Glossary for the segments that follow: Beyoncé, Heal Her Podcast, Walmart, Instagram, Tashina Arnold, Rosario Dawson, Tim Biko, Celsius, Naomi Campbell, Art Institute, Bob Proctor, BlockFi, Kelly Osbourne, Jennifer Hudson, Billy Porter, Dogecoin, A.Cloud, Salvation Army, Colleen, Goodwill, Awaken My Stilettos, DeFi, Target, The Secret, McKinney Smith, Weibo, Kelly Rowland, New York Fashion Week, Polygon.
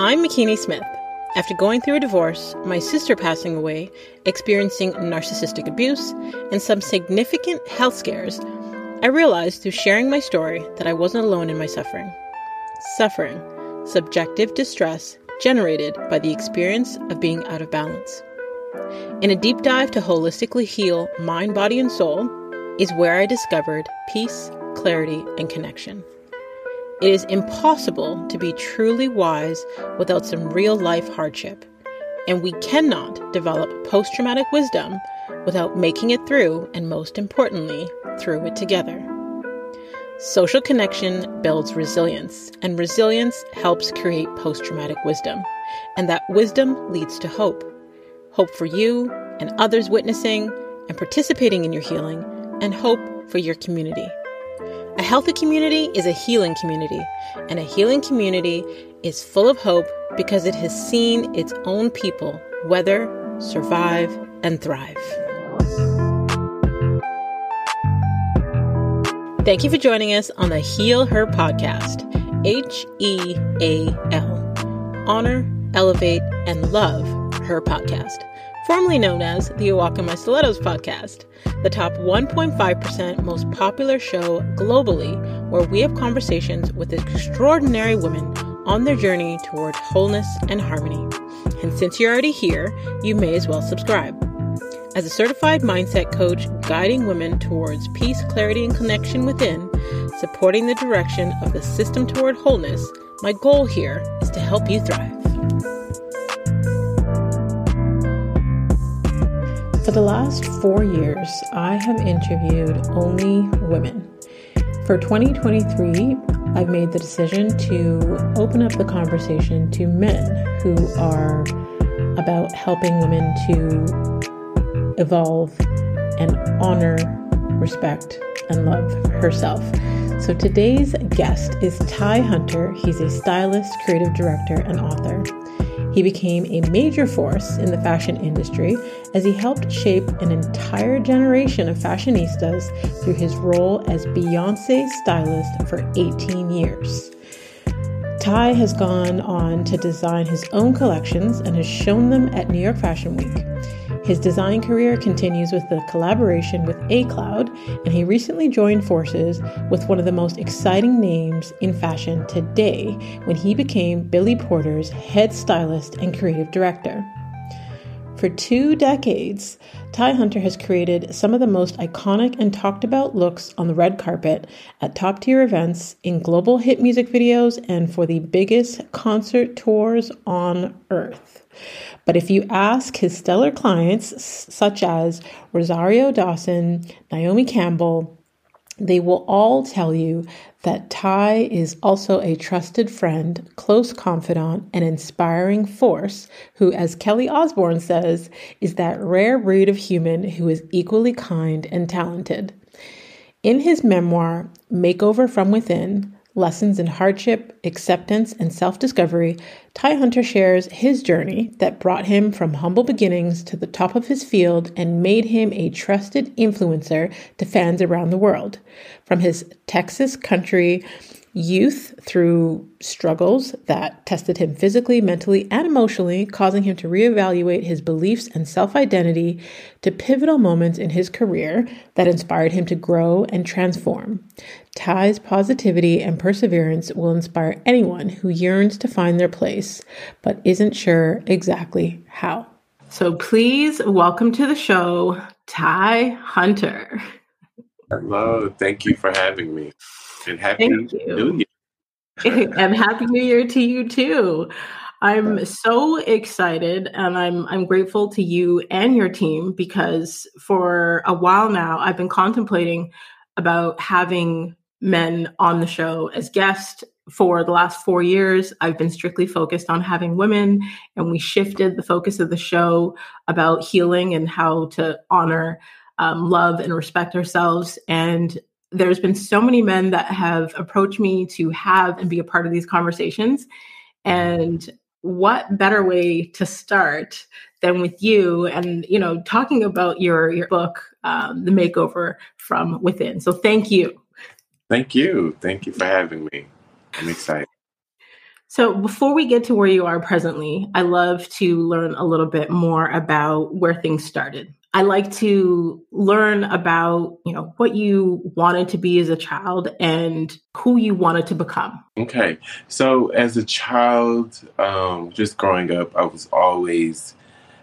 I'm McKinney Smith. After going through a divorce, my sister passing away, experiencing narcissistic abuse, and some significant health scares, I realized through sharing my story that I wasn't alone in my suffering. Suffering, subjective distress generated by the experience of being out of balance. In a deep dive to holistically heal mind, body, and soul is where I discovered peace, clarity, and connection. It is impossible to be truly wise without some real-life hardship, and we cannot develop post-traumatic wisdom without making it through, and most importantly, through it together. Social connection builds resilience, and resilience helps create post-traumatic wisdom, and that wisdom leads to hope. Hope for you and others witnessing and participating in your healing, and hope for your community. A healthy community is a healing community, and a healing community is full of hope because it has seen its own people weather, survive, and thrive. Thank you for joining us on the Heal Her Podcast, HEAL. Honor, elevate, and love her podcast, formerly known as the Awaken My Stilettos podcast, the top 1.5% most popular show globally, where we have conversations with extraordinary women on their journey toward wholeness and harmony. And since you're already here, you may as well subscribe. As a certified mindset coach guiding women towards peace, clarity, and connection within, supporting the direction of the system toward wholeness, my goal here is to help you thrive. For the last 4 years, I have interviewed only women. For 2023, I've made the decision to open up the conversation to men who are about helping women to evolve and honor, respect, and love herself. So today's guest is Ty Hunter. He's a stylist, creative director, and author. He became a major force in the fashion industry as he helped shape an entire generation of fashionistas through his role as Beyoncé stylist for 18 years. Ty has gone on to design his own collections and has shown them at New York Fashion Week. His design career continues with the collaboration with A.Cloud, and he recently joined forces with one of the most exciting names in fashion today when he became Billy Porter's head stylist and creative director. For 2 decades, Ty Hunter has created some of the most iconic and talked about looks on the red carpet at top-tier events, in global hit music videos, and for the biggest concert tours on earth. But if you ask his stellar clients, such as Rosario Dawson, Naomi Campbell, they will all tell you that Ty is also a trusted friend, close confidant, and inspiring force who, as Kelly Osbourne says, is that rare breed of human who is equally kind and talented. In his memoir, Makeover from Within, Lessons in Hardship, Acceptance, and Self-Discovery, Ty Hunter shares his journey that brought him from humble beginnings to the top of his field and made him a trusted influencer to fans around the world. From his Texas country youth through struggles that tested him physically, mentally, and emotionally, causing him to reevaluate his beliefs and self-identity, to pivotal moments in his career that inspired him to grow and transform. Ty's positivity and perseverance will inspire anyone who yearns to find their place, but isn't sure exactly how. So please welcome to the show, Ty Hunter. Hello, thank you for having me. And happy New Year. And happy New Year to you too. I'm so excited, and I'm grateful to you and your team, because for a while now I've been contemplating about having men on the show as guests. For the last 4 years, I've been strictly focused on having women, and we shifted the focus of the show about healing and how to honor, love, and respect ourselves. And there's been so many men that have approached me to have and be a part of these conversations. And what better way to start than with you and, you know, talking about your book, The Makeover from Within. So thank you. Thank you. Thank you for having me. I'm excited. So before we get to where you are presently, I love to learn a little bit more about where things started. I like to learn about, you know, what you wanted to be as a child and who you wanted to become. Okay. So as a child, just growing up, I was always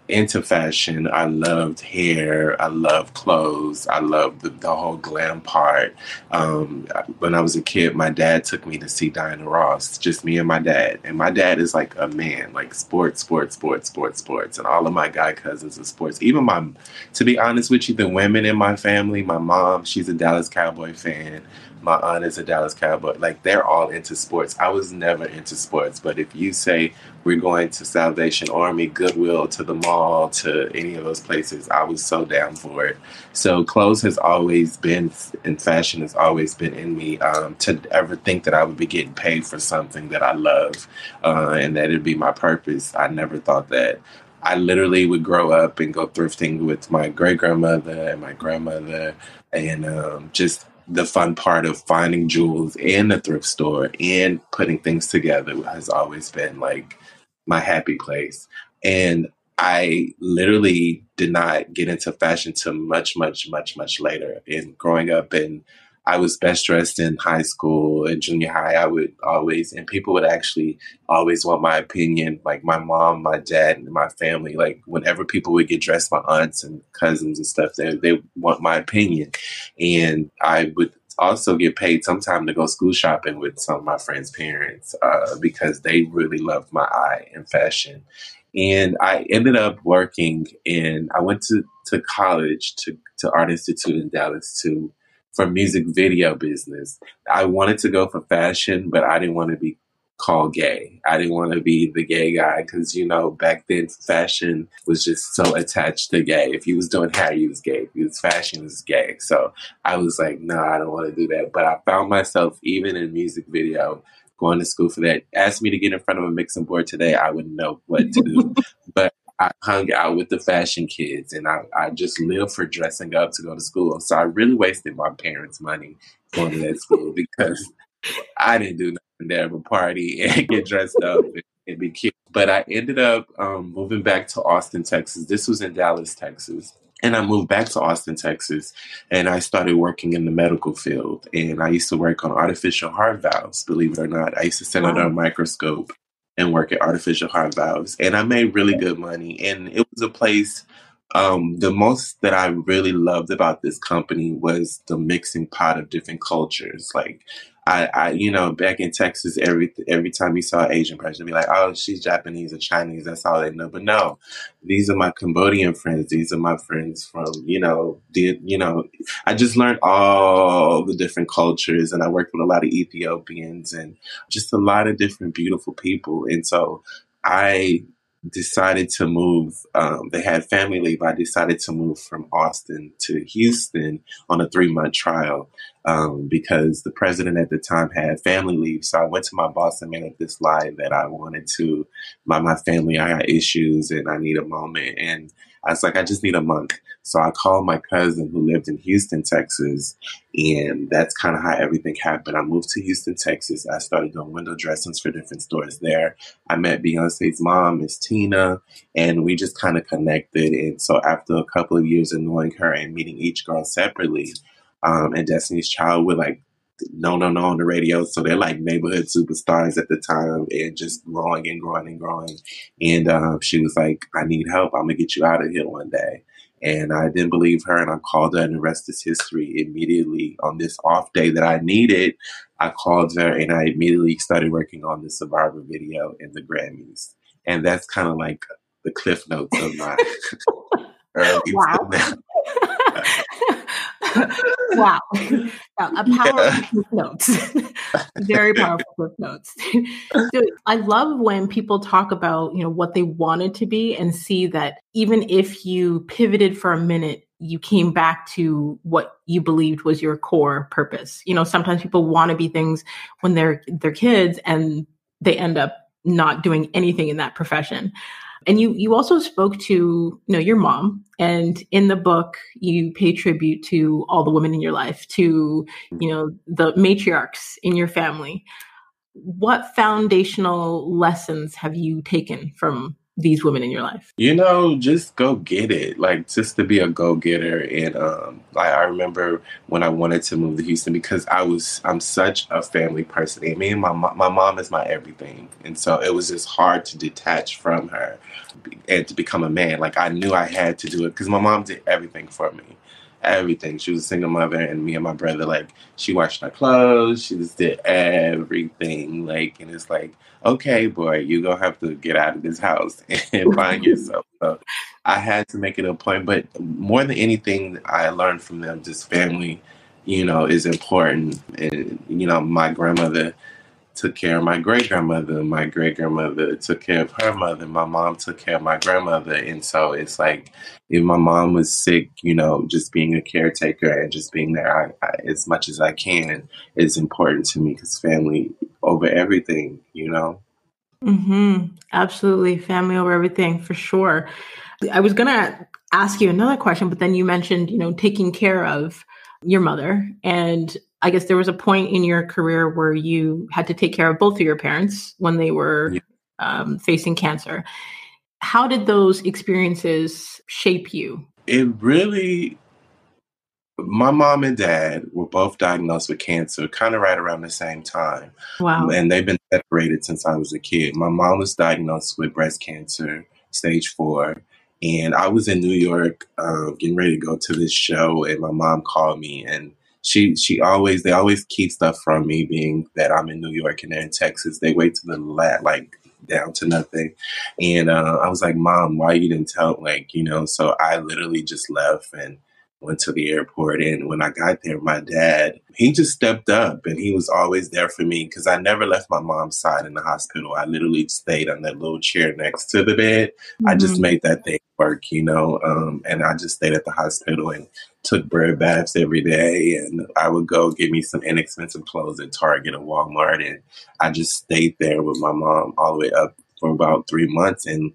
into fashion. I loved hair. I loved clothes. I loved the whole glam part. When I was a kid, my dad took me to see Diana Ross, just me and my dad. And my dad is like a man, like sports. And all of my guy cousins are sports. Even my, to be honest with you, the women in my family, my mom, she's a Dallas Cowboy fan. My aunt is a Dallas Cowboy. Like, they're all into sports. I was never into sports. But if you say we're going to Salvation Army, Goodwill, to the mall, to any of those places, I was so down for it. So clothes has always been, and fashion has always been in me. To ever think that I would be getting paid for something that I love and that it'd be my purpose, I never thought that. I literally would grow up and go thrifting with my great-grandmother and my grandmother and just the fun part of finding jewels in the thrift store and putting things together has always been like my happy place. And I literally did not get into fashion till much later. And growing up, and I was best dressed in high school and junior high. I would always, and people would actually always want my opinion. Like my mom, my dad, and my family, like whenever people would get dressed, my aunts and cousins and stuff, they want my opinion. And I would also get paid sometime to go school shopping with some of my friends' parents because they really loved my eye and fashion. And I ended up working, and I went to college, to Art Institute in Dallas for music video business. I wanted to go for fashion, but I didn't want to be called gay. I didn't want to be the gay guy because, you know, back then fashion was just so attached to gay. If you was doing hair, you was gay. If you was fashion, you was gay. So I was like, no, I don't want to do that. But I found myself, even in music video, going to school for that. Ask me to get in front of a mixing board today, I wouldn't know what to do. But I hung out with the fashion kids, and I just lived for dressing up to go to school. So I really wasted my parents' money going to that school because I didn't do nothing there but party and get dressed up and be cute. But I ended up moving back to Austin, Texas. This was in Dallas, Texas. And I moved back to Austin, Texas, and I started working in the medical field. And I used to work on artificial heart valves, believe it or not. I used to sit under a microscope and work at artificial heart valves. And I made really good money. And it was a place, the most that I really loved about this company was the mixing pot of different cultures. Like, I you know, back in Texas, every time you saw an Asian person, you'd be like, oh, she's Japanese or Chinese. That's all they know. But no, these are my Cambodian friends. These are my friends from, I just learned all the different cultures. And I worked with a lot of Ethiopians and just a lot of different beautiful people. And so I decided to move. They had family leave. I decided to move from Austin to Houston on a 3-month trial because the president at the time had family leave. So I went to my boss and made up this lie that I wanted to, my family, I got issues and I need a moment. And I was like, I just need a month. So I called my cousin who lived in Houston, Texas, and that's kind of how everything happened. I moved to Houston, Texas. I started doing window dressings for different stores there. I met Beyoncé's mom, Miss Tina, and we just kind of connected. And so after a couple of years of knowing her and meeting each girl separately, and Destiny's Child were like, no on the radio. So they're like neighborhood superstars at the time and just growing and growing and growing. And she was like, I need help. I'm going to get you out of here one day. And I didn't believe her. And I called her, and the rest is history. Immediately on this off day that I needed, I called her and I immediately started working on the Survivor video and the Grammys. And that's kind of like the cliff notes of my early. Wow. Wow. A powerful notes. Very powerful notes. Dude, I love when people talk about, you know, what they wanted to be and see that even if you pivoted for a minute, you came back to what you believed was your core purpose. You know, sometimes people want to be things when they're kids and they end up not doing anything in that profession. And you also spoke to, you know, your mom, and in the book, you pay tribute to all the women in your life, to, you know, the matriarchs in your family. what foundational lessons have you taken from these women in your life? You know, just go get it. Like, just to be a go-getter. And I remember when I wanted to move to Houston, because I'm such a family person. And me and my mom is my everything. And so it was just hard to detach from her and to become a man. Like, I knew I had to do it because my mom did everything for me. Everything. She was a single mother, and me and my brother, like, she washed my clothes. She just did everything. Like, and it's like, okay, boy, you're going to have to get out of this house and find yourself. So I had to make it a point. But more than anything, I learned from them, just family, you know, is important. And, you know, my grandmother took care of my great-grandmother. My great-grandmother took care of her mother. My mom took care of my grandmother. And so it's like, if my mom was sick, you know, just being a caretaker and just being there as much as I can is important to me, because family over everything, you know? Mm-hmm. Absolutely. Family over everything, for sure. I was going to ask you another question, but then you mentioned, you know, taking care of your mother, and I guess there was a point in your career where you had to take care of both of your parents when they were facing cancer. How did those experiences shape you? It really, my mom and dad were both diagnosed with cancer kind of right around the same time. Wow. And they've been separated since I was a kid. My mom was diagnosed with breast cancer, stage 4. And I was in New York getting ready to go to this show, and my mom called me, and they always keep stuff from me, being that I'm in New York and they're in Texas. They wait till the like down to nothing. And I was like, Mom, why you didn't tell? Like, you know, so I literally just left and went to the airport. And when I got there, my dad, he just stepped up, and he was always there for me, because I never left my mom's side in the hospital. I literally stayed on that little chair next to the bed. Mm-hmm. I just made that thing work, you know, and I just stayed at the hospital and took bird baths every day, and I would go get me some inexpensive clothes at Target and Walmart, and I just stayed there with my mom all the way up for about 3 months. And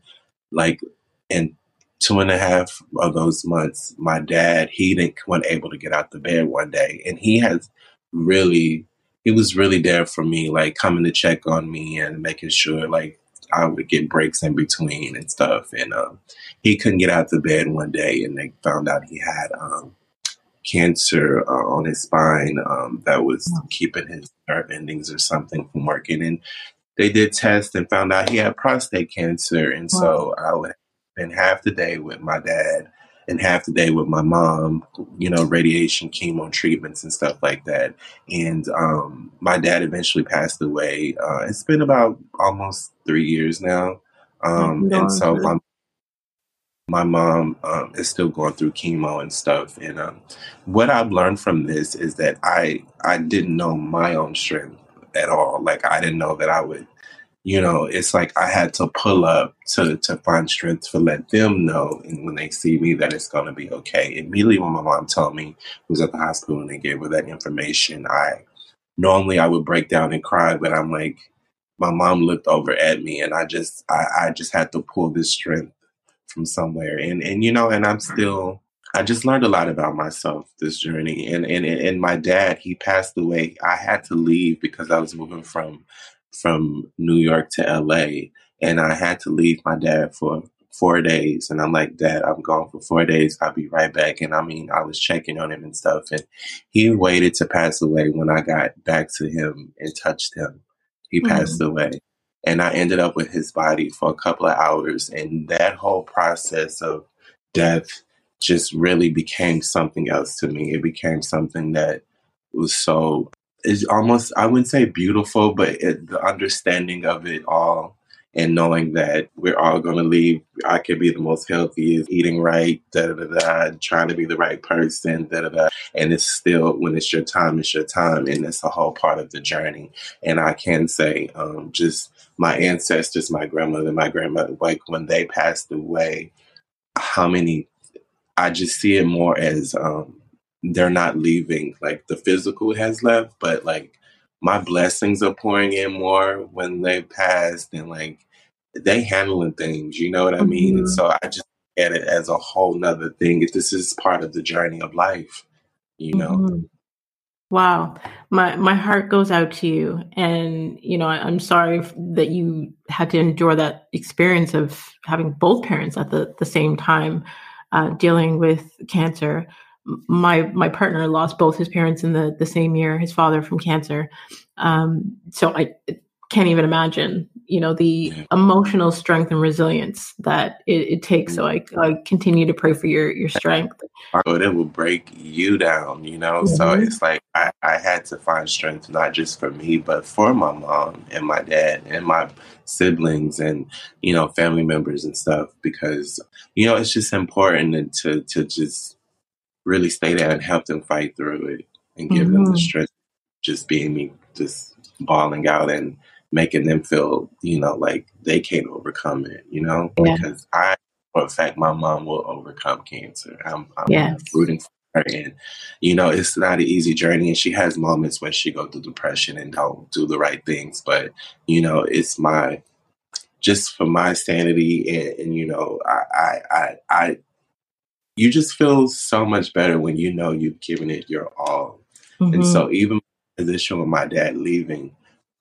like in 2.5 of those months, my dad, he wasn't able to get out the bed one day, and he was really there for me, like coming to check on me and making sure like I would get breaks in between and stuff. And he couldn't get out the bed one day, and they found out he had cancer on his spine that was keeping his nerve endings or something from working. And they did tests and found out he had prostate cancer. And so I would spend half the day with my dad and half the day with my mom, you know, radiation, chemo treatments and stuff like that. And my dad eventually passed away. It's been about almost 3 years now. And so my mom is still going through chemo and stuff. And what I've learned from this is that I didn't know my own strength at all. Like, I didn't know that I would, you know, it's like I had to pull up to find strength to let them know, and when they see me, that it's going to be okay. Immediately when my mom told me, I was at the hospital and they gave her that information, I would break down and cry, but I'm like, my mom looked over at me, and I just had to pull this strength from somewhere. And you know, and I just learned a lot about myself this journey. And my dad, he passed away. I had to leave because I was moving from New York to LA, and I had to leave my dad for 4 days. And I'm like, Dad, I'm gone for 4 days. I'll be right back. And I mean, I was checking on him and stuff, and he waited to pass away. When I got back to him and touched him, he passed away. And I ended up with his body for a couple of hours. And that whole process of death just really became something else to me. It became something that was so, it's almost, I wouldn't say beautiful, but the understanding of it all, and knowing that we're all going to leave. I could be the most healthiest, eating right, da-da-da-da, trying to be the right person, da-da-da. And it's still, when it's your time, it's your time. And it's a whole part of the journey. And I can say just my ancestors, my grandmother, like when they passed away, I just see it more as they're not leaving. Like the physical has left, but like, my blessings are pouring in more when they passed, and like they handling things, you know what I mean? Mm-hmm. And so I just get it as a whole nother thing. This is part of the journey of life, you know? Wow. My heart goes out to you. And, you know, I'm sorry that you had to endure that experience of having both parents at the same time dealing with cancer. My partner lost both his parents in the same year, his father from cancer. So I can't even imagine, you know, the emotional strength and resilience that it takes. So I continue to pray for your strength. It will break you down, you know? Mm-hmm. So it's like, I had to find strength, not just for me, but for my mom and my dad and my siblings and, you know, family members and stuff, because, you know, it's just important to just really stay there and help them fight through it and give mm-hmm. them the strength, just being me, just bawling out and making them feel, you know, like they can't overcome it, you know, yeah. because I, for a fact, my mom will overcome cancer. I'm yes. rooting for her. And, you know, it's not an easy journey. And she has moments where she go through depression and don't do the right things. But, you know, it's my, just for my sanity. And you know, I you just feel so much better when you know you've given it your all. Mm-hmm. And so even my position with my dad leaving,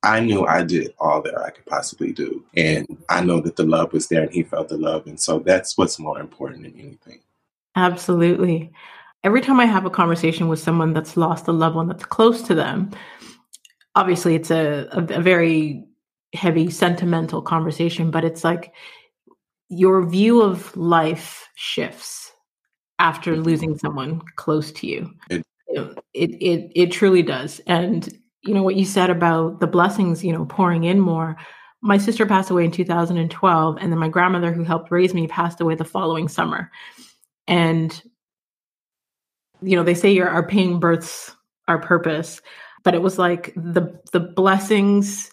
I knew I did all that I could possibly do. And I know that the love was there and he felt the love. And so that's what's more important than anything. Absolutely. Every time I have a conversation with someone that's lost a loved one that's close to them, obviously it's a very heavy sentimental conversation, but it's like your view of life shifts after losing someone close to you. It truly does. And you know, what you said about the blessings, you know, pouring in more. My sister passed away in 2012. And then my grandmother who helped raise me passed away the following summer. And, you know, they say our pain births our purpose, but it was like the blessings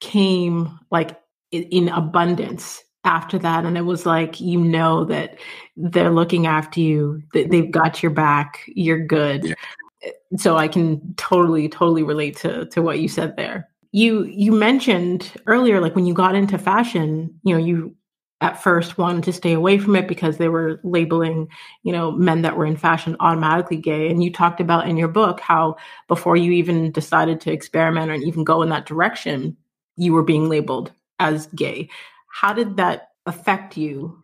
came like in abundance after that. And it was like, you know, that they're looking after you, that they've got your back, you're good. Yeah. So I can totally relate to what you said there. You mentioned earlier, like when you got into fashion, you know, you at first wanted to stay away from it because they were labeling, you know, men that were in fashion automatically gay. And you talked about in your book how before you even decided to experiment or even go in that direction, you were being labeled as gay. How did that affect you?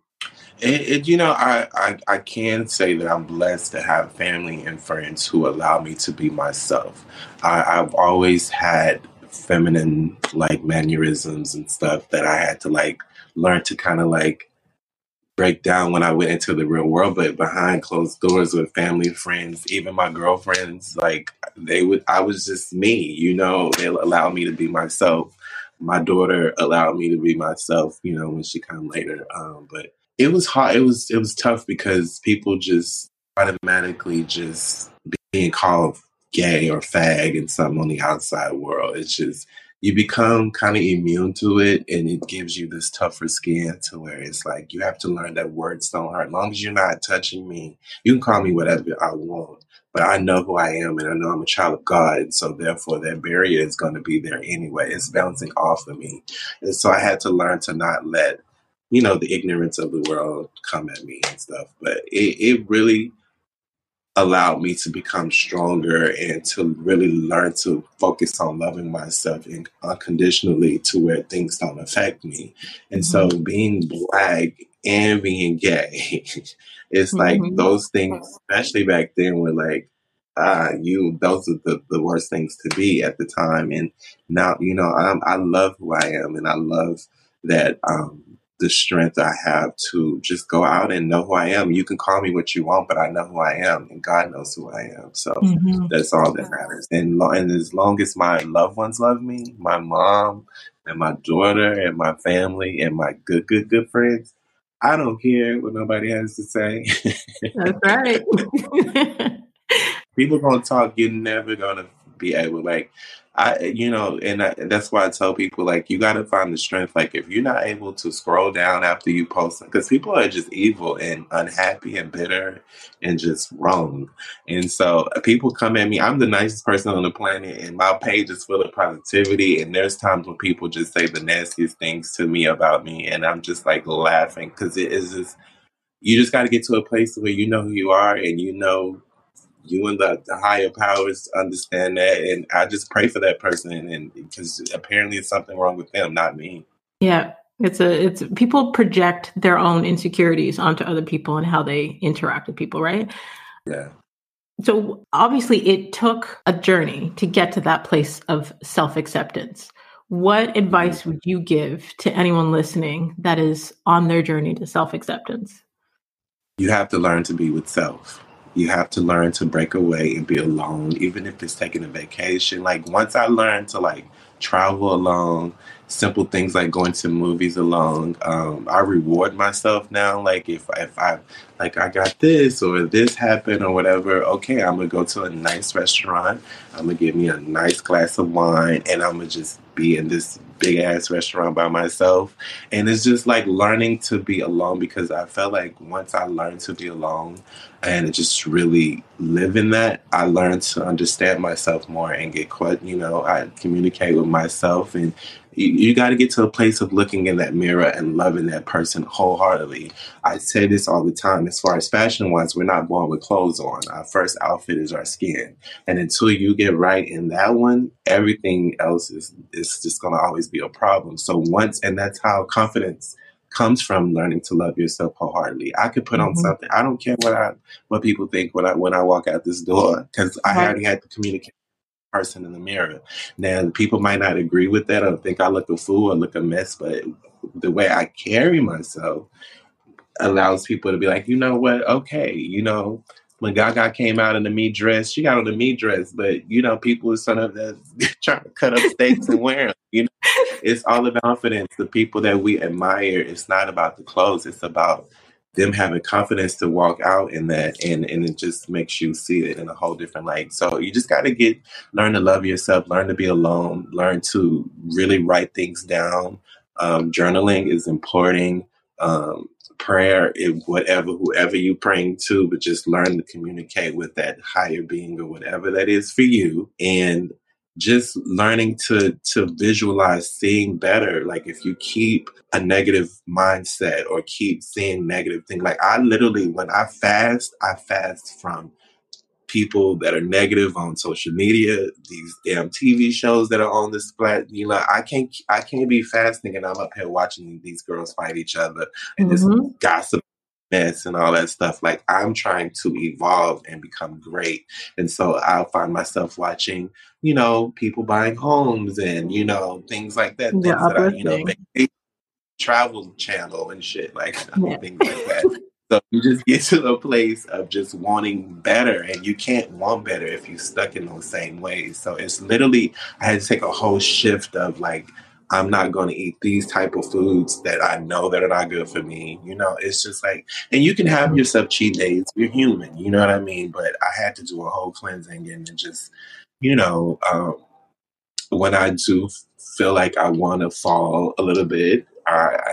You know, I can say that I'm blessed to have family and friends who allow me to be myself. I've always had feminine, like, mannerisms and stuff that I had to, like, learn to kind of, like, break down when I went into the real world. But behind closed doors with family, friends, even my girlfriends, like, I was just me, you know. They allowed me to be myself. My daughter allowed me to be myself, you know, when she come later. But it was hard. It was tough because people just automatically just being called gay or fag and something on the outside world. It's just, you become kind of immune to it, and it gives you this tougher skin to where it's like, you have to learn that words don't hurt. As long as you're not touching me, you can call me whatever I want, but I know who I am and I know I'm a child of God. And so therefore that barrier is going to be there anyway. It's bouncing off of me. And so I had to learn to not let, you know, the ignorance of the world come at me and stuff. But it really allowed me to become stronger and to really learn to focus on loving myself and unconditionally to where things don't affect me. And mm-hmm. so being Black and being gay, it's mm-hmm. like those things, especially back then, were like, those are the worst things to be at the time. And now, you know, I love who I am, and I love that, the strength I have to just go out and know who I am. You can call me what you want, but I know who I am, and God knows who I am. So mm-hmm. that's all that matters. And as long as my loved ones love me, my mom and my daughter and my family and my good friends, I don't care what nobody has to say. That's right. People gonna talk. You're never gonna be able, like, that's why I tell people, like, you got to find the strength. Like, if you're not able to scroll down after you post, because people are just evil and unhappy and bitter and just wrong. And so people come at me. I'm the nicest person on the planet, and my page is full of positivity. And there's times when people just say the nastiest things to me about me, and I'm just like laughing, because it is just, you just got to get to a place where you know who you are, and you know you and the higher powers understand that. And I just pray for that person, and because apparently it's something wrong with them, not me. Yeah. It's people project their own insecurities onto other people and how they interact with people. Right. Yeah. So obviously it took a journey to get to that place of self-acceptance. What advice would you give to anyone listening that is on their journey to self-acceptance? You have to learn to be with self. You have to learn to break away and be alone, even if it's taking a vacation. Like, once I learned to like travel alone, simple things like going to movies alone. I reward myself now. Like if I like I got this or this happened or whatever, okay, I'm gonna go to a nice restaurant. I'm gonna give me a nice glass of wine, and I'm gonna just be in this big ass restaurant by myself. And it's just like learning to be alone, because I felt like once I learned to be alone and just really live in that, I learned to understand myself more and get caught, you know, I communicate with myself. And you got to get to a place of looking in that mirror and loving that person wholeheartedly. I say this all the time. As far as fashion-wise, we're not born with clothes on. Our first outfit is our skin. And until you get right in that one, everything else is just going to always be a problem. So once, and that's how confidence comes from learning to love yourself wholeheartedly. I could put on something. I don't care what people think when I walk out this door, because I already had to communicate person in the mirror. Now, people might not agree with that or think I look a fool or look a mess, but the way I carry myself allows people to be like, you know what? Okay, you know, when Gaga came out in the me dress, she got on the me dress, but you know, people are sort of trying to cut up steaks and wear them. You know, it's all about confidence. The people that we admire, it's not about the clothes. It's about them having confidence to walk out in that, and it just makes you see it in a whole different light. So you just got to learn to love yourself, learn to be alone, learn to really write things down. Journaling is important. Prayer, whoever you're praying to, but just learn to communicate with that higher being or whatever that is for you. And just learning to visualize seeing better. Like if you keep a negative mindset or keep seeing negative things, like I literally, when I fast from people that are negative on social media, these damn TV shows that are on this flat, you know, I can't be fasting and I'm up here watching these girls fight each other and this gossip and all that stuff. Like, I'm trying to evolve and become great. And so I'll find myself watching, you know, people buying homes and, you know, things like that. Things that I, you know, make travel channel and shit, like things like that. So you just get to the place of just wanting better, and you can't want better if you're stuck in those same ways. So it's literally, I had to take a whole shift of like, I'm not going to eat these type of foods that I know that are not good for me. You know, it's just like, and you can have yourself cheat days. You're human. You know what I mean? But I had to do a whole cleansing and just, you know, when I do feel like I want to fall a little bit,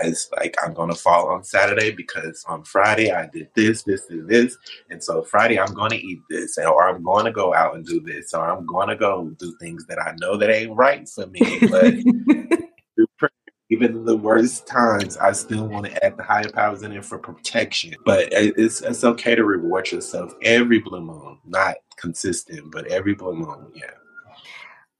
it's like I'm going to fall on Saturday because on Friday I did this, and this. And so Friday I'm going to eat this, or I'm going to go out and do this, or I'm going to go do things that I know that ain't right for me. But even in the worst times, I still want to add the higher powers in there for protection. But it's okay to reward yourself every blue moon, not consistent, but every blue moon, yeah.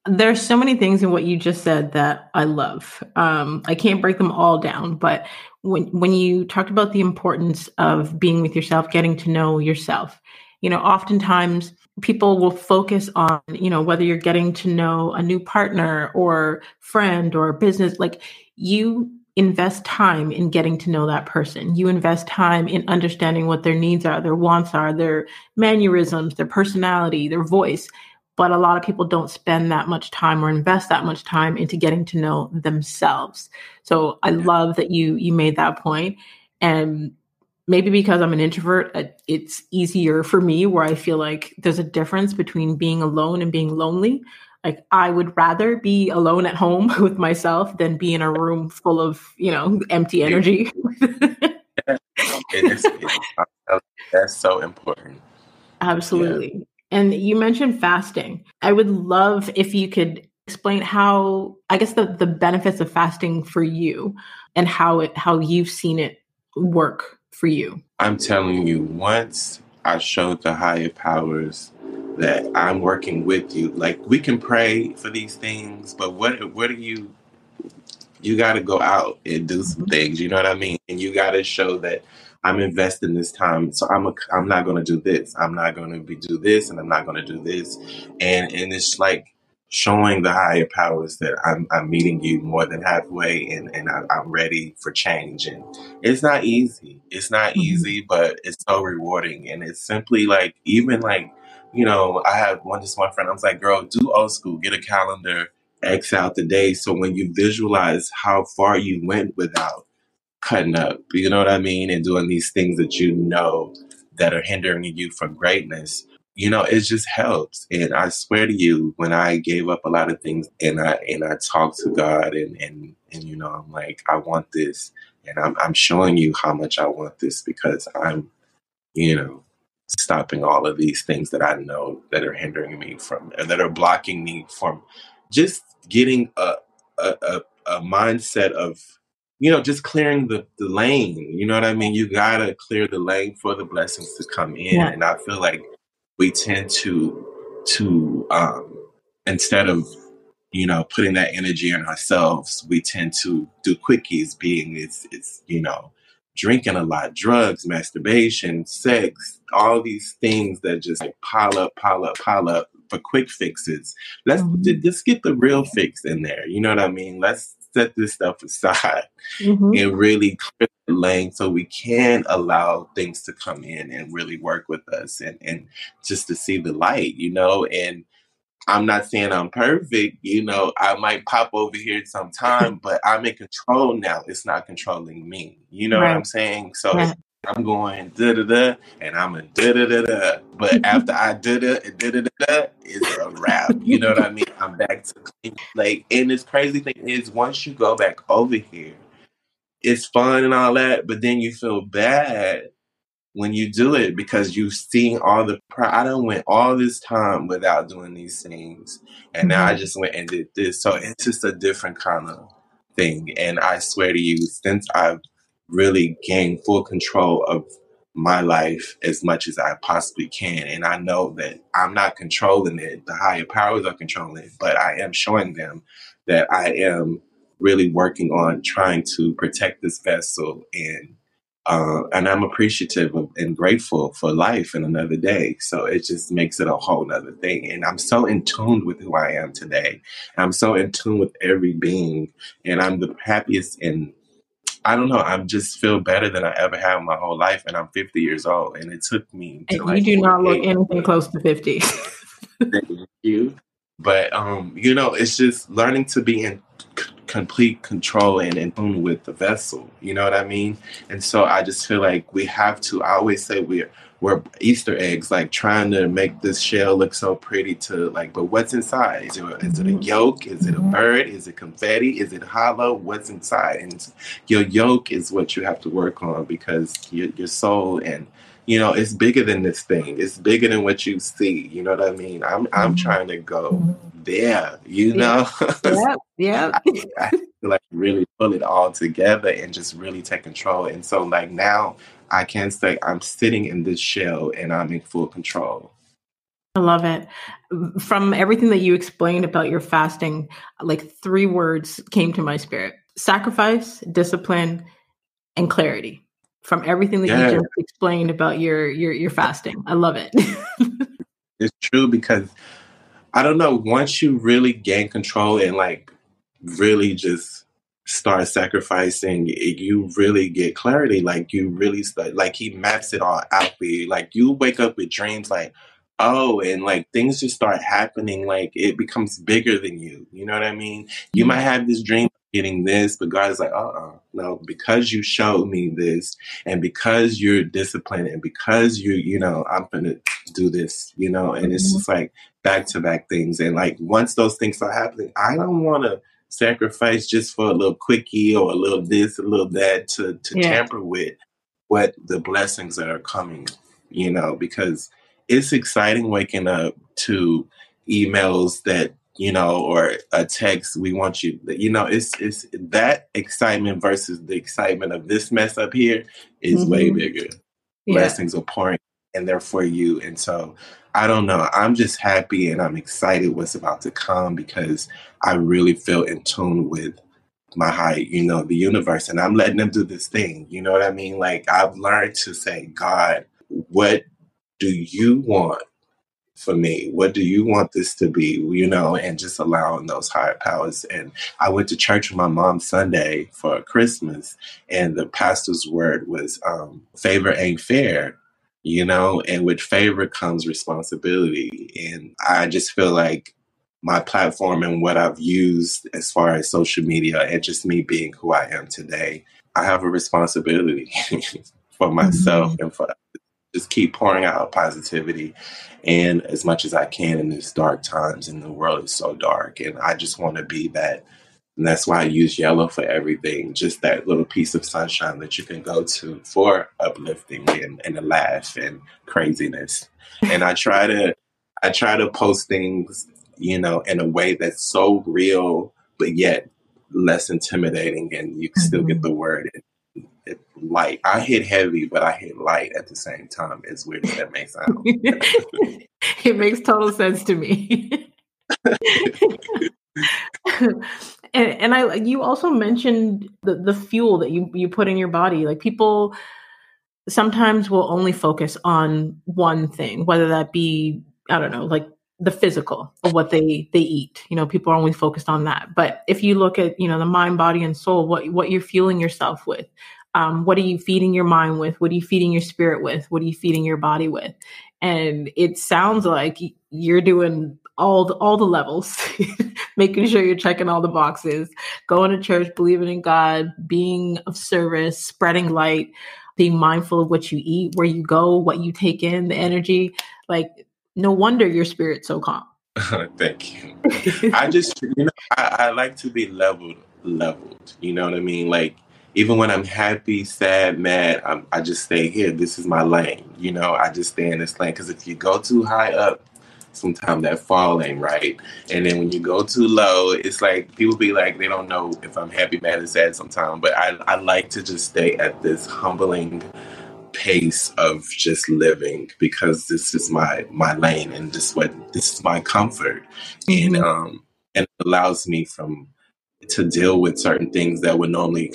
There's so many things in what you just said that I love. I can't break them all down, but when you talked about the importance of being with yourself, getting to know yourself, you know, oftentimes people will focus on, you know, whether you're getting to know a new partner or friend or business, like you invest time in getting to know that person. You invest time in understanding what their needs are, their wants are, their mannerisms, their personality, their voice. But a lot of people don't spend that much time or invest that much time into getting to know themselves. So I love that you made that point. And maybe because I'm an introvert, it's easier for me where I feel like there's a difference between being alone and being lonely. Like I would rather be alone at home with myself than be in a room full of, you know, empty energy. That's so important. Absolutely. Yeah. And you mentioned fasting. I would love if you could explain how, I guess, the benefits of fasting for you and how you've seen it work for you. I'm telling you, once I showed the higher powers that I'm working with you. Like, we can pray for these things, but what do you... You got to go out and do some things, you know what I mean? And you got to show that I'm investing this time. So I'm not going to do this. I'm not going to do this, and I'm not going to do this. And it's like showing the higher powers that I'm meeting you more than halfway, and I'm ready for change. And it's not easy. It's not easy, but it's so rewarding. And it's simply like, even like, you know, I have one friend, I was like, girl, do old school, get a calendar, X out the day. So when you visualize how far you went without cutting up, you know what I mean? And doing these things that you know that are hindering you from greatness, you know, it just helps. And I swear to you, when I gave up a lot of things and I talked to God and you know, I'm like, I want this, and I'm showing you how much I want this, because I'm, you know, stopping all of these things that I know that are hindering me from, and that are blocking me from just getting a mindset of, you know, just clearing the lane. You know what I mean? You got to clear the lane for the blessings to come in. Yeah. And I feel like we tend to instead of, you know, putting that energy in ourselves, we tend to do quickies, being it's you know, drinking a lot, drugs, masturbation, sex, all these things that just like pile up for quick fixes. Let's just get the real fix in there. You know what I mean? Let's set this stuff aside and really clear the lane so we can allow things to come in and really work with us and just to see the light, you know. And I'm not saying I'm perfect, you know, I might pop over here sometime, but I'm in control now. It's not controlling me. You know what I'm saying? So I'm going da-da-da, and I'm a da-da-da-da. But after I da-da-da-da, it's a wrap. You know what I mean? I'm back to clean slate. And this crazy thing is, once you go back over here, it's fun and all that, but then you feel bad when you do it, because you've seen all the I done went all this time without doing these things, and now I just went and did this. So it's just a different kind of thing. And I swear to you, since I've really gained full control of my life as much as I possibly can, and I know that I'm not controlling it, the higher powers are controlling it, but I am showing them that I am really working on trying to protect this vessel. And I'm appreciative and grateful for life and another day. So it just makes it a whole nother thing. And I'm so in tune with who I am today. I'm so in tune with every being, and I'm the happiest. And I don't know, I just feel better than I ever have in my whole life. And I'm 50 years old, and it took me. And like, you do not look anything close to 50. Thank you. But, you know, it's just learning to be in complete control and in tune with the vessel. You know what I mean? And so I just feel like we have to, I always say we're Easter eggs, like trying to make this shell look so pretty to like, but what's inside? Is it a yolk? Is it a bird? Is it confetti? Is it hollow? What's inside? And your yolk is what you have to work on, because your soul, and, you know, it's bigger than this thing. It's bigger than what you see. You know what I mean? I'm trying to go there, you know? Yeah. I feel like really pull it all together and just really take control. And so like now I can say I'm sitting in this shell and I'm in full control. I love it. From everything that you explained about your fasting, like 3 words came to my spirit: sacrifice, discipline, and clarity. From everything that you just explained about your fasting. I love it. It's true, because I don't know, once you really gain control and like really just start sacrificing, you really get clarity. Like you really start, like he maps it all out for you. Like you wake up with dreams like, oh, and like things just start happening. Like it becomes bigger than you. You know what I mean? You might have this dream getting this, but God is like, no, because you showed me this, and because you're disciplined, and because you know, I'm going to do this, you know, and it's just like back-to-back things. And like, once those things are happening, I don't want to sacrifice just for a little quickie or a little this, a little that to tamper with what the blessings that are coming, you know, because it's exciting waking up to emails that, you know, or a text, we want you, you know, it's that excitement versus the excitement of this mess up here is way bigger. Blessings are pouring and they're for you. And so I don't know. I'm just happy and I'm excited what's about to come because I really feel in tune with my height, you know, the universe, and I'm letting them do this thing. You know what I mean? Like, I've learned to say, God, what do you want for me? What do you want this to be? You know, and just allowing those higher powers. And I went to church with my mom Sunday for Christmas, and the pastor's word was, favor ain't fair, you know, and with favor comes responsibility. And I just feel like my platform and what I've used as far as social media and just me being who I am today, I have a responsibility for myself and for just keep pouring out positivity and as much as I can in these dark times, and the world is so dark. And I just want to be that. And that's why I use yellow for everything. Just that little piece of sunshine that you can go to for uplifting and a laugh and craziness. And I try to post things, you know, in a way that's so real, but yet less intimidating, and you can still get the word in light. I hit heavy, but I hit light at the same time. As weird as that may sound. It makes total sense to me. And I, you also mentioned the fuel that you put in your body. Like, people sometimes will only focus on one thing, whether that be, I don't know, like, the physical of what they eat. You know, people are only focused on that. But if you look at, you know, the mind, body, and soul, what you're fueling yourself with, what are you feeding your mind with? What are you feeding your spirit with? What are you feeding your body with? And it sounds like you're doing all the levels, making sure you're checking all the boxes, going to church, believing in God, being of service, spreading light, being mindful of what you eat, where you go, what you take in, the energy. Like, no wonder your spirit's so calm. Thank you. I just, you know, I like to be leveled. You know what I mean? Like, even when I'm happy, sad, mad, I just stay here. This is my lane. You know, I just stay in this lane. Because if you go too high up, sometimes that fall ain't right. And then when you go too low, it's like, people be like, they don't know if I'm happy, mad, and sad sometimes. But I like to just stay at this humbling pace of just living, because this is my lane, and this is my comfort, and it allows me to deal with certain things that would normally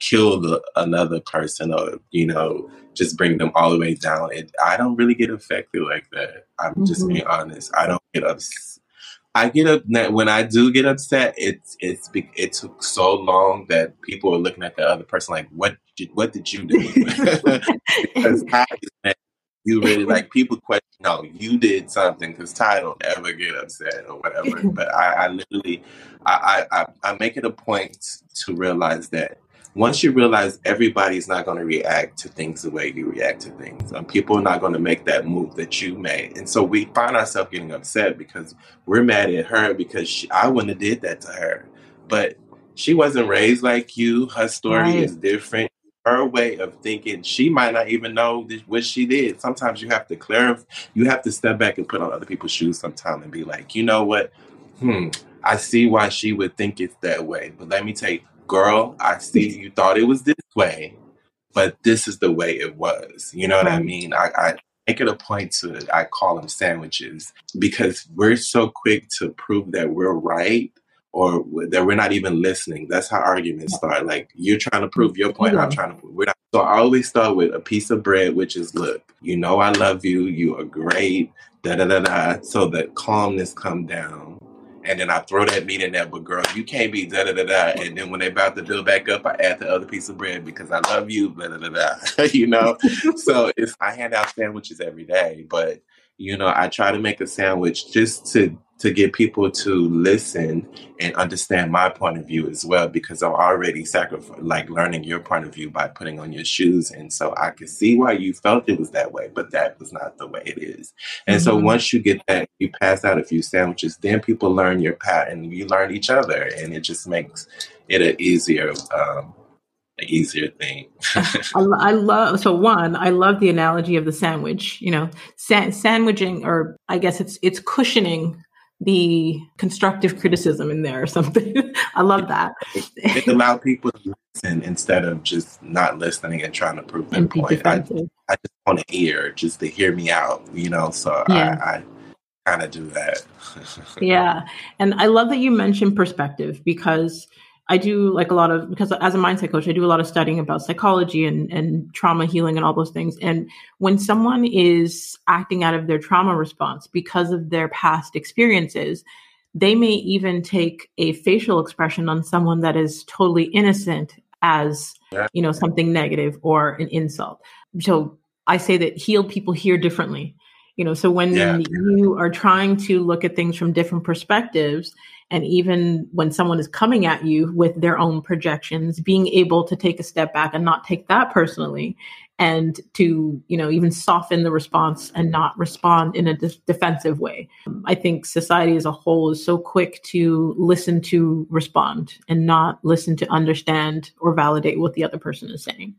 kill another person, or, you know, just bring them all the way down. I don't really get affected like that. I'm just being honest. I don't get upset. I get up when I do get upset. It took so long that people are looking at the other person like, "What did you do?" Because Ty, you really, like, people question, "No, you did something." Because Ty don't ever get upset or whatever. But I literally make it a point to realize that. Once you realize everybody's not going to react to things the way you react to things, people are not going to make that move that you made. And so we find ourselves getting upset because we're mad at her because I wouldn't have did that to her. But she wasn't raised like you. Her story is different. Her way of thinking, she might not even know what she did. Sometimes you have to clarify. You have to step back and put on other people's shoes sometime and be like, you know what? I see why she would think it's that way. But let me take... Girl, I see you thought it was this way, but this is the way it was. You know what I mean? I make it a point I call them sandwiches, because we're so quick to prove that we're right or that we're not even listening. That's how arguments start. Like, you're trying to prove your point, I'm trying to prove we're not. So I always start with a piece of bread, which is, look, you know, I love you. You are great. Da-da-da-da. So that calmness come down. And then I throw that meat in there, but girl, you can't be da da da da. And then when they're about to build back up, I add the other piece of bread because I love you, da da da da. You know? So I hand out sandwiches every day, but, you know, I try to make a sandwich just to get people to listen and understand my point of view as well, because I'm already learning your point of view by putting on your shoes. And so I could see why you felt it was that way, but that was not the way it is. And so once you get that, you pass out a few sandwiches, then people learn your pattern, you learn each other, and it just makes it an easier thing. I love the analogy of the sandwich, you know, sandwiching, or I guess it's cushioning the constructive criticism in there or something. I love that. It allowed people to listen instead of just not listening and trying to prove their point. I just want to hear, just to hear me out, you know, so yeah. I kind of do that. Yeah. And I love that you mentioned perspective, because I do like a lot of, because as a mindset coach, I do a lot of studying about psychology and trauma healing and all those things. And when someone is acting out of their trauma response because of their past experiences, they may even take a facial expression on someone that is totally innocent as, you know, something negative or an insult. So I say that healed people hear differently, you know, so when you are trying to look at things from different perspectives, and even when someone is coming at you with their own projections, being able to take a step back and not take that personally, and to, you know, even soften the response and not respond in a defensive way. I think society as a whole is so quick to listen to respond and not listen to understand or validate what the other person is saying.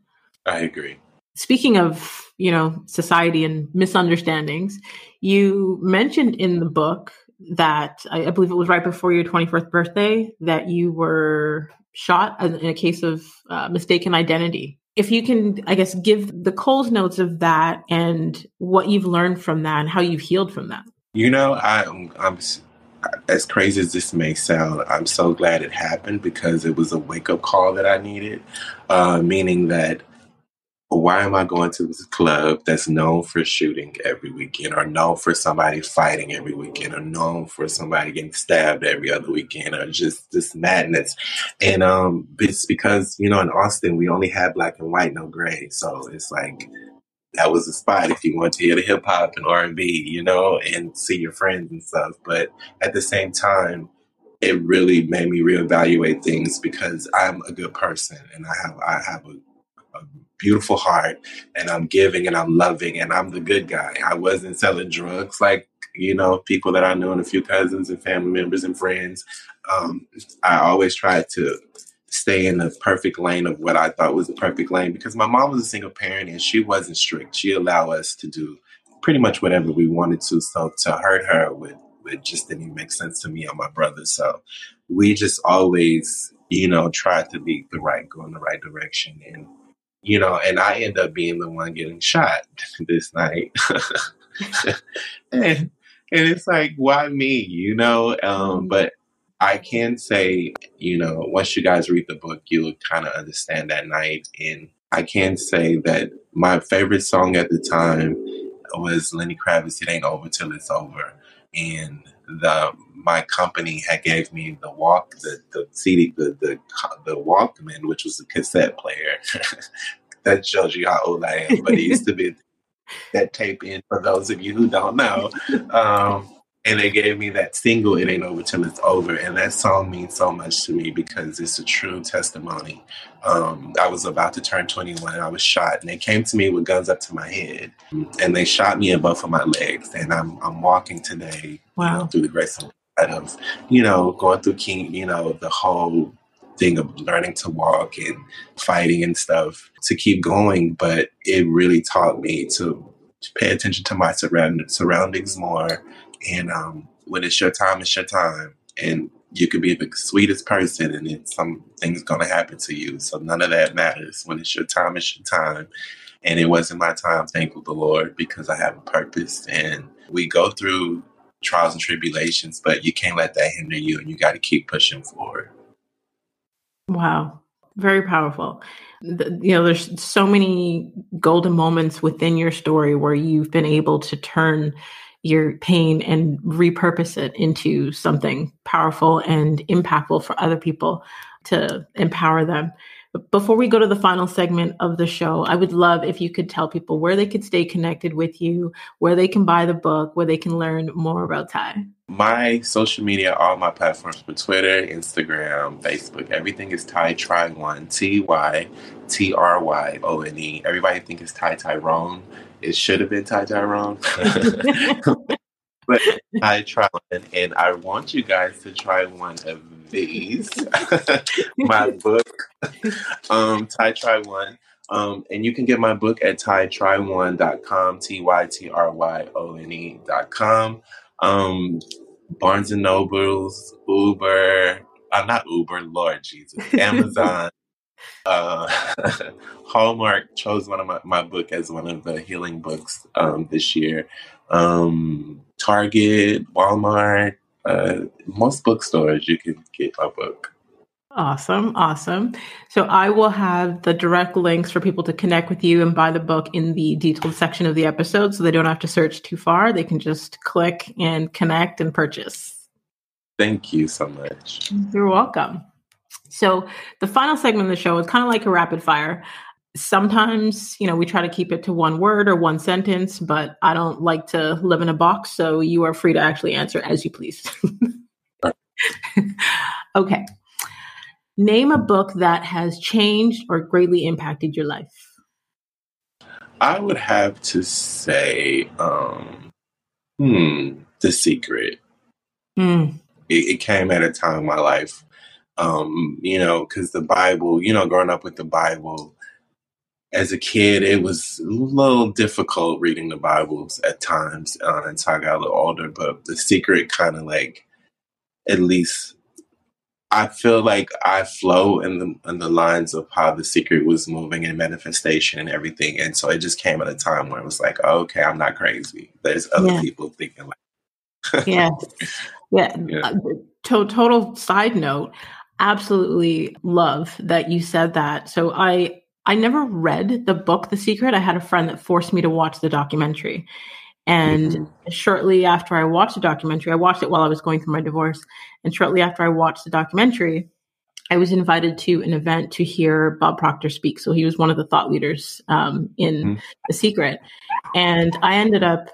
I agree. Speaking of, you know, society and misunderstandings, you mentioned in the book that I believe it was right before your 21st birthday that you were shot in a case of mistaken identity. If you can, I guess, give the Coles notes of that and what you've learned from that and how you've healed from that. You know, I'm as crazy as this may sound, I'm so glad it happened because it was a wake-up call that I needed, meaning that why am I going to this club that's known for shooting every weekend, or known for somebody fighting every weekend, or known for somebody getting stabbed every other weekend, or just this madness? And it's because, you know, in Austin, we only had black and white, no gray. So it's like that was the spot if you want to hear the hip hop and R&B, you know, and see your friends and stuff. But at the same time, it really made me reevaluate things because I'm a good person and I have a beautiful heart, and I'm giving and I'm loving and I'm the good guy. I wasn't selling drugs like, you know, people that I know and a few cousins and family members and friends. I always tried to stay in the perfect lane of what I thought was the perfect lane because my mom was a single parent and she wasn't strict. She allowed us to do pretty much whatever we wanted to. So to hurt her would just didn't even make sense to me or my brother. So we just always, you know, tried to lead the right, go in the right direction. And you know, and I end up being the one getting shot this night. and it's like, why me, you know? But I can say, you know, once you guys read the book, you'll kind of understand that night. And I can say that my favorite song at the time was Lenny Kravitz, It Ain't Over Till It's Over. And my company had gave me the walk, the CD, the Walkman, which was a cassette player. That shows you how old I am. But it used to be that tape in for those of you who don't know. And they gave me that single, It Ain't Over Till It's Over. And that song means so much to me because it's a true testimony. I was about to turn 21 and I was shot. And they came to me with guns up to my head. And they shot me in both of my legs. And I'm walking today, wow, you know, through the grace of God, of, you know, going through you know, the whole thing of learning to walk and fighting and stuff to keep going. But it really taught me to pay attention to my surroundings more. And when it's your time, it's your time. And you could be the sweetest person and then something's going to happen to you. So none of that matters. When it's your time, it's your time. And it wasn't my time, thankful to the Lord, because I have a purpose. And we go through trials and tribulations, but you can't let that hinder you. And you got to keep pushing forward. Wow. Very powerful. You know, there's so many golden moments within your story where you've been able to turn your pain and repurpose it into something powerful and impactful for other people to empower them. But before we go to the final segment of the show, I would love if you could tell people where they could stay connected with you, where they can buy the book, where they can learn more about Ty. My social media, all my platforms for Twitter, Instagram, Facebook, everything is TyTryOne, TyTryOne. Everybody think it's TyTryone. It should have been TyTryone. But TyTryOne, and I want you guys to try one of these. My book, TyTryOne. And you can get my book at tytryone.com, tytryone.com. Barnes and Nobles, Uber, I'm not Uber, Lord Jesus, Amazon, Hallmark chose one of my book as one of the healing books this year. Target, Walmart, most bookstores, you can get my book. Awesome. So I will have the direct links for people to connect with you and buy the book in the detailed section of the episode so they don't have to search too far. They can just click and connect and purchase. Thank you so much. You're welcome. So the final segment of the show is kind of like a rapid fire. Sometimes, we try to keep it to one word or one sentence, but I don't like to live in a box. So you are free to actually answer as you please. Okay. Name a book that has changed or greatly impacted your life. I would have to say, The Secret. It came at a time in my life, because the Bible, growing up with the Bible as a kid, it was a little difficult reading the Bibles at times until I got a little older. But The Secret kind of at least I feel like I flow in the lines of how The Secret was moving and manifestation and everything. And so it just came at a time where it was like, oh, okay, I'm not crazy. There's other people thinking like Yeah. Total side note, absolutely love that you said that. So I never read the book, The Secret. I had a friend that forced me to watch the documentary. And shortly after I watched the documentary, I watched it while I was going through my divorce. And shortly after I watched the documentary, I was invited to an event to hear Bob Proctor speak. So he was one of the thought leaders in The Secret. And I ended up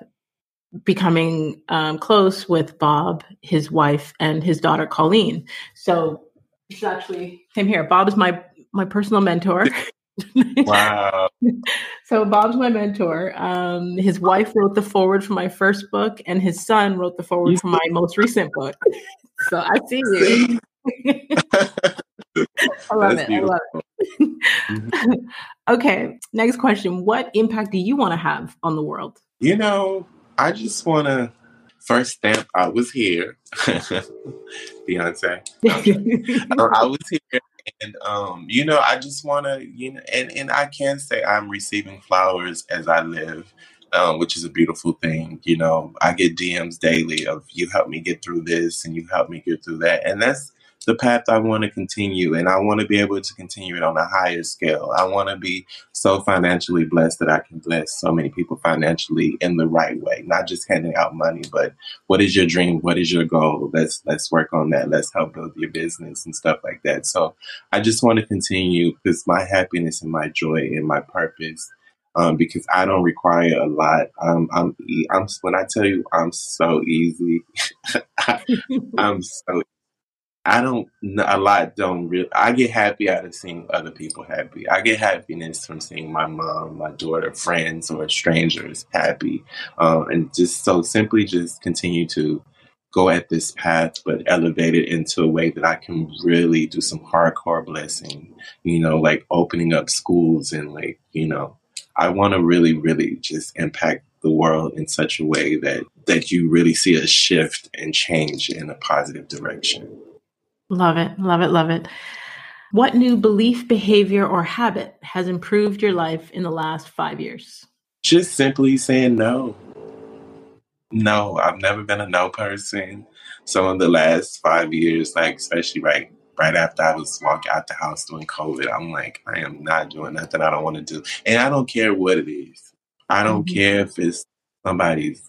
becoming close with Bob, his wife, and his daughter, Colleen. So it's actually same here. Bob is my personal mentor. Wow. So Bob's my mentor. His wife wrote the foreword for my first book, and his son wrote the foreword for my most recent book. So I see you. I love it. Okay, next question. What impact do you want to have on the world? I just want to first stamp I was here. Beyonce. I was here. And, I just want to, and I can say I'm receiving flowers as I live, which is a beautiful thing. I get DMs daily of you help me get through this and you help me get through that. And that's the path I want to continue. And I want to be able to continue it on a higher scale. I want to be so financially blessed that I can bless so many people financially in the right way, not just handing out money, but what is your dream? What is your goal? Let's work on that. Let's help build your business and stuff like that. So I just want to continue because my happiness and my joy and my purpose, because I don't require a lot. I'm when I tell you I'm so easy, I'm so easy. I get happy out of seeing other people happy. I get happiness from seeing my mom, my daughter, friends, or strangers happy. And just so simply just continue to go at this path, but elevate it into a way that I can really do some hardcore blessing, like opening up schools and I want to really, really just impact the world in such a way that you really see a shift and change in a positive direction. Love it. What new belief, behavior, or habit has improved your life in the last 5 years? Just simply saying no. No, I've never been a no person. So in the last 5 years, especially right after I was walking out the house during COVID, I'm like, I am not doing nothing I don't want to do. And I don't care what it is. I don't care if it's somebody's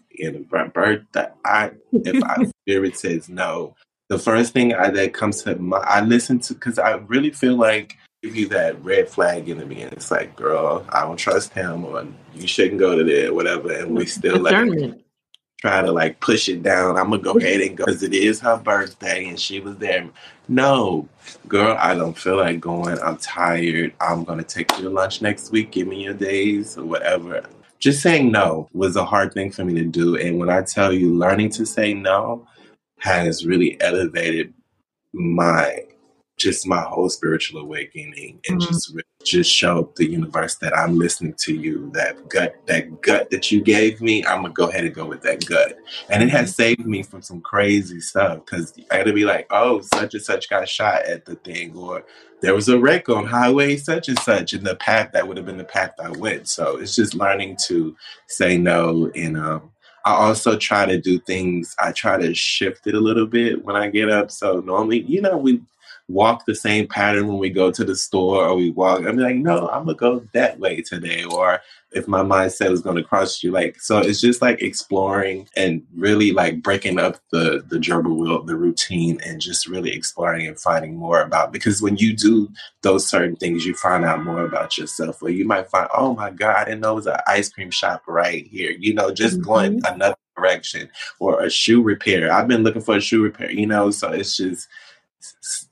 birthday. If my spirit says no, the first thing that comes to mind, I listen to, because I really feel like give you that red flag in me, and it's like, girl, I don't trust him, or you shouldn't go to there, whatever. And we still try to push it down. I'm gonna go ahead and go because it is her birthday, and she was there. No, girl, I don't feel like going. I'm tired. I'm gonna take you to lunch next week. Give me your days or whatever. Just saying no was a hard thing for me to do, and when I tell you, learning to say no has really elevated my just my whole spiritual awakening, and just showed the universe that I'm listening to you. That gut that you gave me, I'm gonna go ahead and go with that gut. And it has saved me from some crazy stuff, because I had to be like, oh, such and such got shot at the thing, or there was a wreck on highway such and such, and the path that would have been the path I went. So it's just learning to say no. And I also try to do things. I try to shift it a little bit when I get up. So normally, we walk the same pattern when we go to the store, or we walk. I'm like, no, I'm going to go that way today. Or if my mindset is going to cross you, so it's just like exploring and really like breaking up the gerbil wheel, the routine, and just really exploring and finding more about, because when you do those certain things, you find out more about yourself, or you might find, oh my God, I didn't know it was an ice cream shop right here, just going another direction, or a shoe repair. I've been looking for a shoe repair, so it's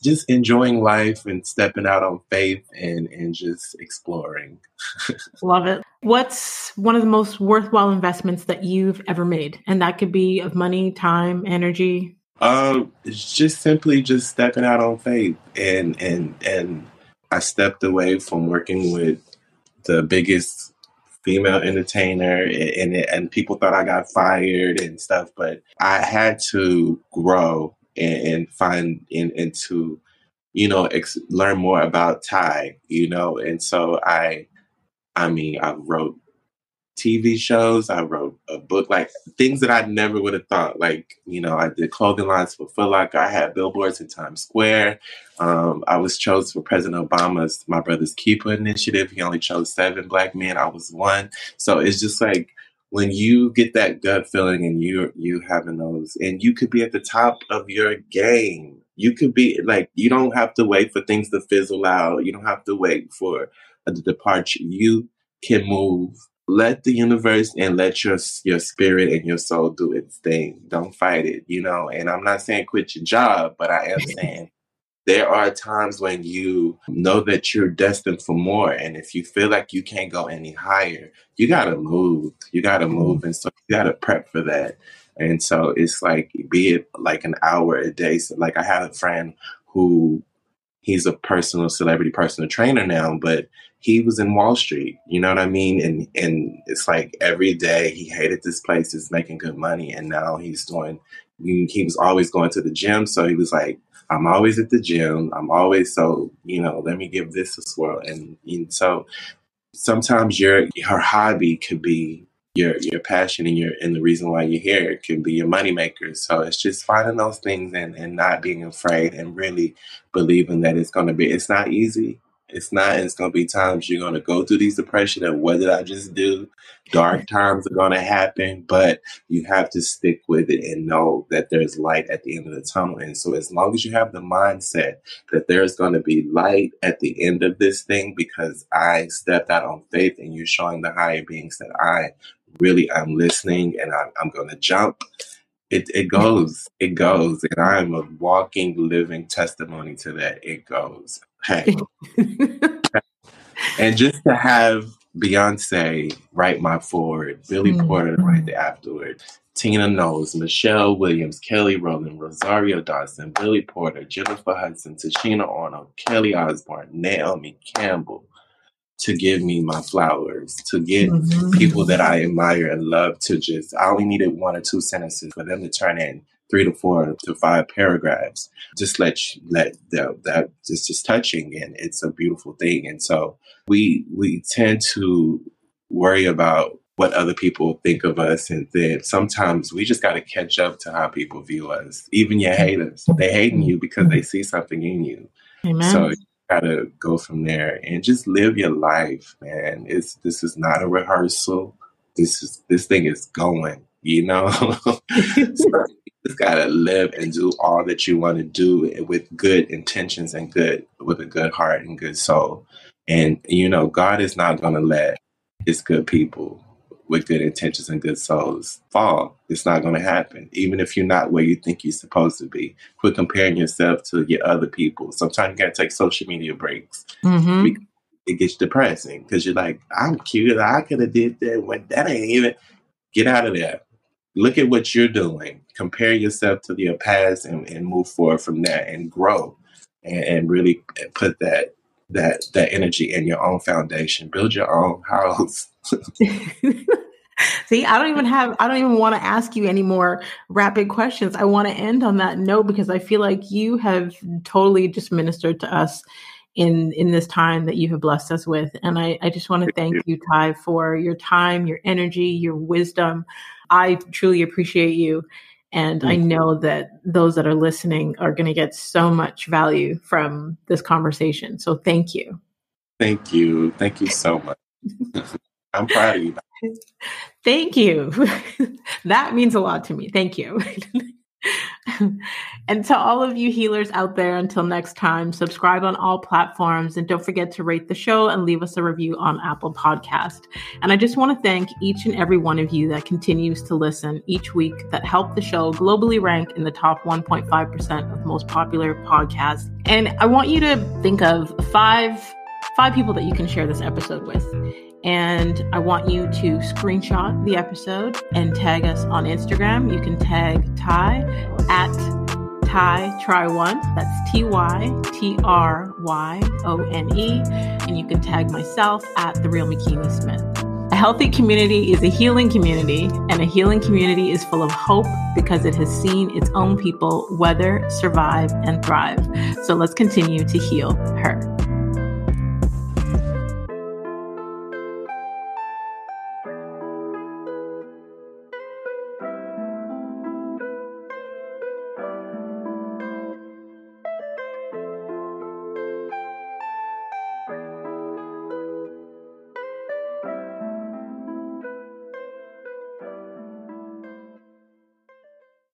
just enjoying life and stepping out on faith and just exploring. Love it. What's one of the most worthwhile investments that you've ever made? And that could be of money, time, energy. It's just simply just stepping out on faith. And I stepped away from working with the biggest female entertainer, and people thought I got fired and stuff, but I had to grow and find and to, learn more about Ty, And so I wrote TV shows. I wrote a book, things that I never would have thought. I did clothing lines for Foot Locker. I had billboards in Times Square. I was chosen for President Obama's My Brother's Keeper initiative. He only chose 7 Black men. I was one. So it's just like, when you get that gut feeling and you having those, and you could be at the top of your game, you could be you don't have to wait for things to fizzle out. You don't have to wait for a departure. You can move. Let the universe and let your spirit and your soul do its thing. Don't fight it, And I'm not saying quit your job, but I am saying there are times when you know that you're destined for more. And if you feel like you can't go any higher, you got to move. And so you got to prep for that. And so it's be it an hour a day. So I had a friend who he's a personal trainer now, but he was in Wall Street. You know what I mean? And it's every day he hated this place. He's making good money. And now he was always going to the gym. So he was I'm always at the gym. I'm always, let me give this a swirl. And so sometimes her hobby could be your passion and the reason why you're here. It could be your moneymaker. So it's just finding those things and not being afraid and really believing that it's going to be, it's not easy. It's not, it's going to be times you're going to go through these depression and what did I just do? Dark times are going to happen, but you have to stick with it and know that there's light at the end of the tunnel. And so as long as you have the mindset that there's going to be light at the end of this thing, because I stepped out on faith and you're showing the higher beings that I'm listening and I'm going to jump. It goes. And I'm a walking, living testimony to that. It goes. Hey. And just to have Beyoncé write my forward, Billy Porter write the afterward, Tina Knowles, Michelle Williams, Kelly Rowland, Rosario Dawson, Billy Porter, Jennifer Hudson, Tashina Arnold, Kelly Osbourne, Naomi Campbell, to give me my flowers, to get people that I admire and love to just, I only needed 1 or 2 sentences for them to turn in 3 to 4 to 5 paragraphs. Just that it's just touching, and it's a beautiful thing. And so we tend to worry about what other people think of us, and then sometimes we just got to catch up to how people view us. Even your haters, they hating you because they see something in you. Amen. So gotta go from there and just live your life, man. This is not a rehearsal. This thing is going, So you just gotta live and do all that you want to do with good intentions and with a good heart and good soul. And God is not gonna let His good people with good intentions and good souls fall. It's not going to happen. Even if you're not where you think you're supposed to be, quit comparing yourself to your other people. Sometimes you got to take social media breaks. Mm-hmm. It gets depressing because you're like, I'm cute. I could have did that. When that ain't even, get out of there. Look at what you're doing. Compare yourself to your past and move forward from that and grow. and really put that energy in your own foundation. Build your own house. See, I don't even want to ask you any more rapid questions. I want to end on that note because I feel like you have totally just ministered to us in this time that you have blessed us with. And I just want to thank you, Ty, for your time, your energy, your wisdom. I truly appreciate you. And I know that those that are listening are going to get so much value from this conversation. So thank you. Thank you. Thank you so much. I'm proud of you. Thank you. That means a lot to me. Thank you. And to all of you healers out there, until next time, subscribe on all platforms and don't forget to rate the show and leave us a review on Apple Podcast. And I just want to thank each and every one of you that continues to listen each week, that helped the show globally rank in the top 1.5% of most popular podcasts. And I want you to think of five people that you can share this episode with. And I want you to screenshot the episode and tag us on Instagram. You can tag Ty at TyTryOne. That's TyTryOne. And you can tag myself at The Real McKinney Smith. A healthy community is a healing community, and a healing community is full of hope because it has seen its own people weather, survive, and thrive. So let's continue to heal her.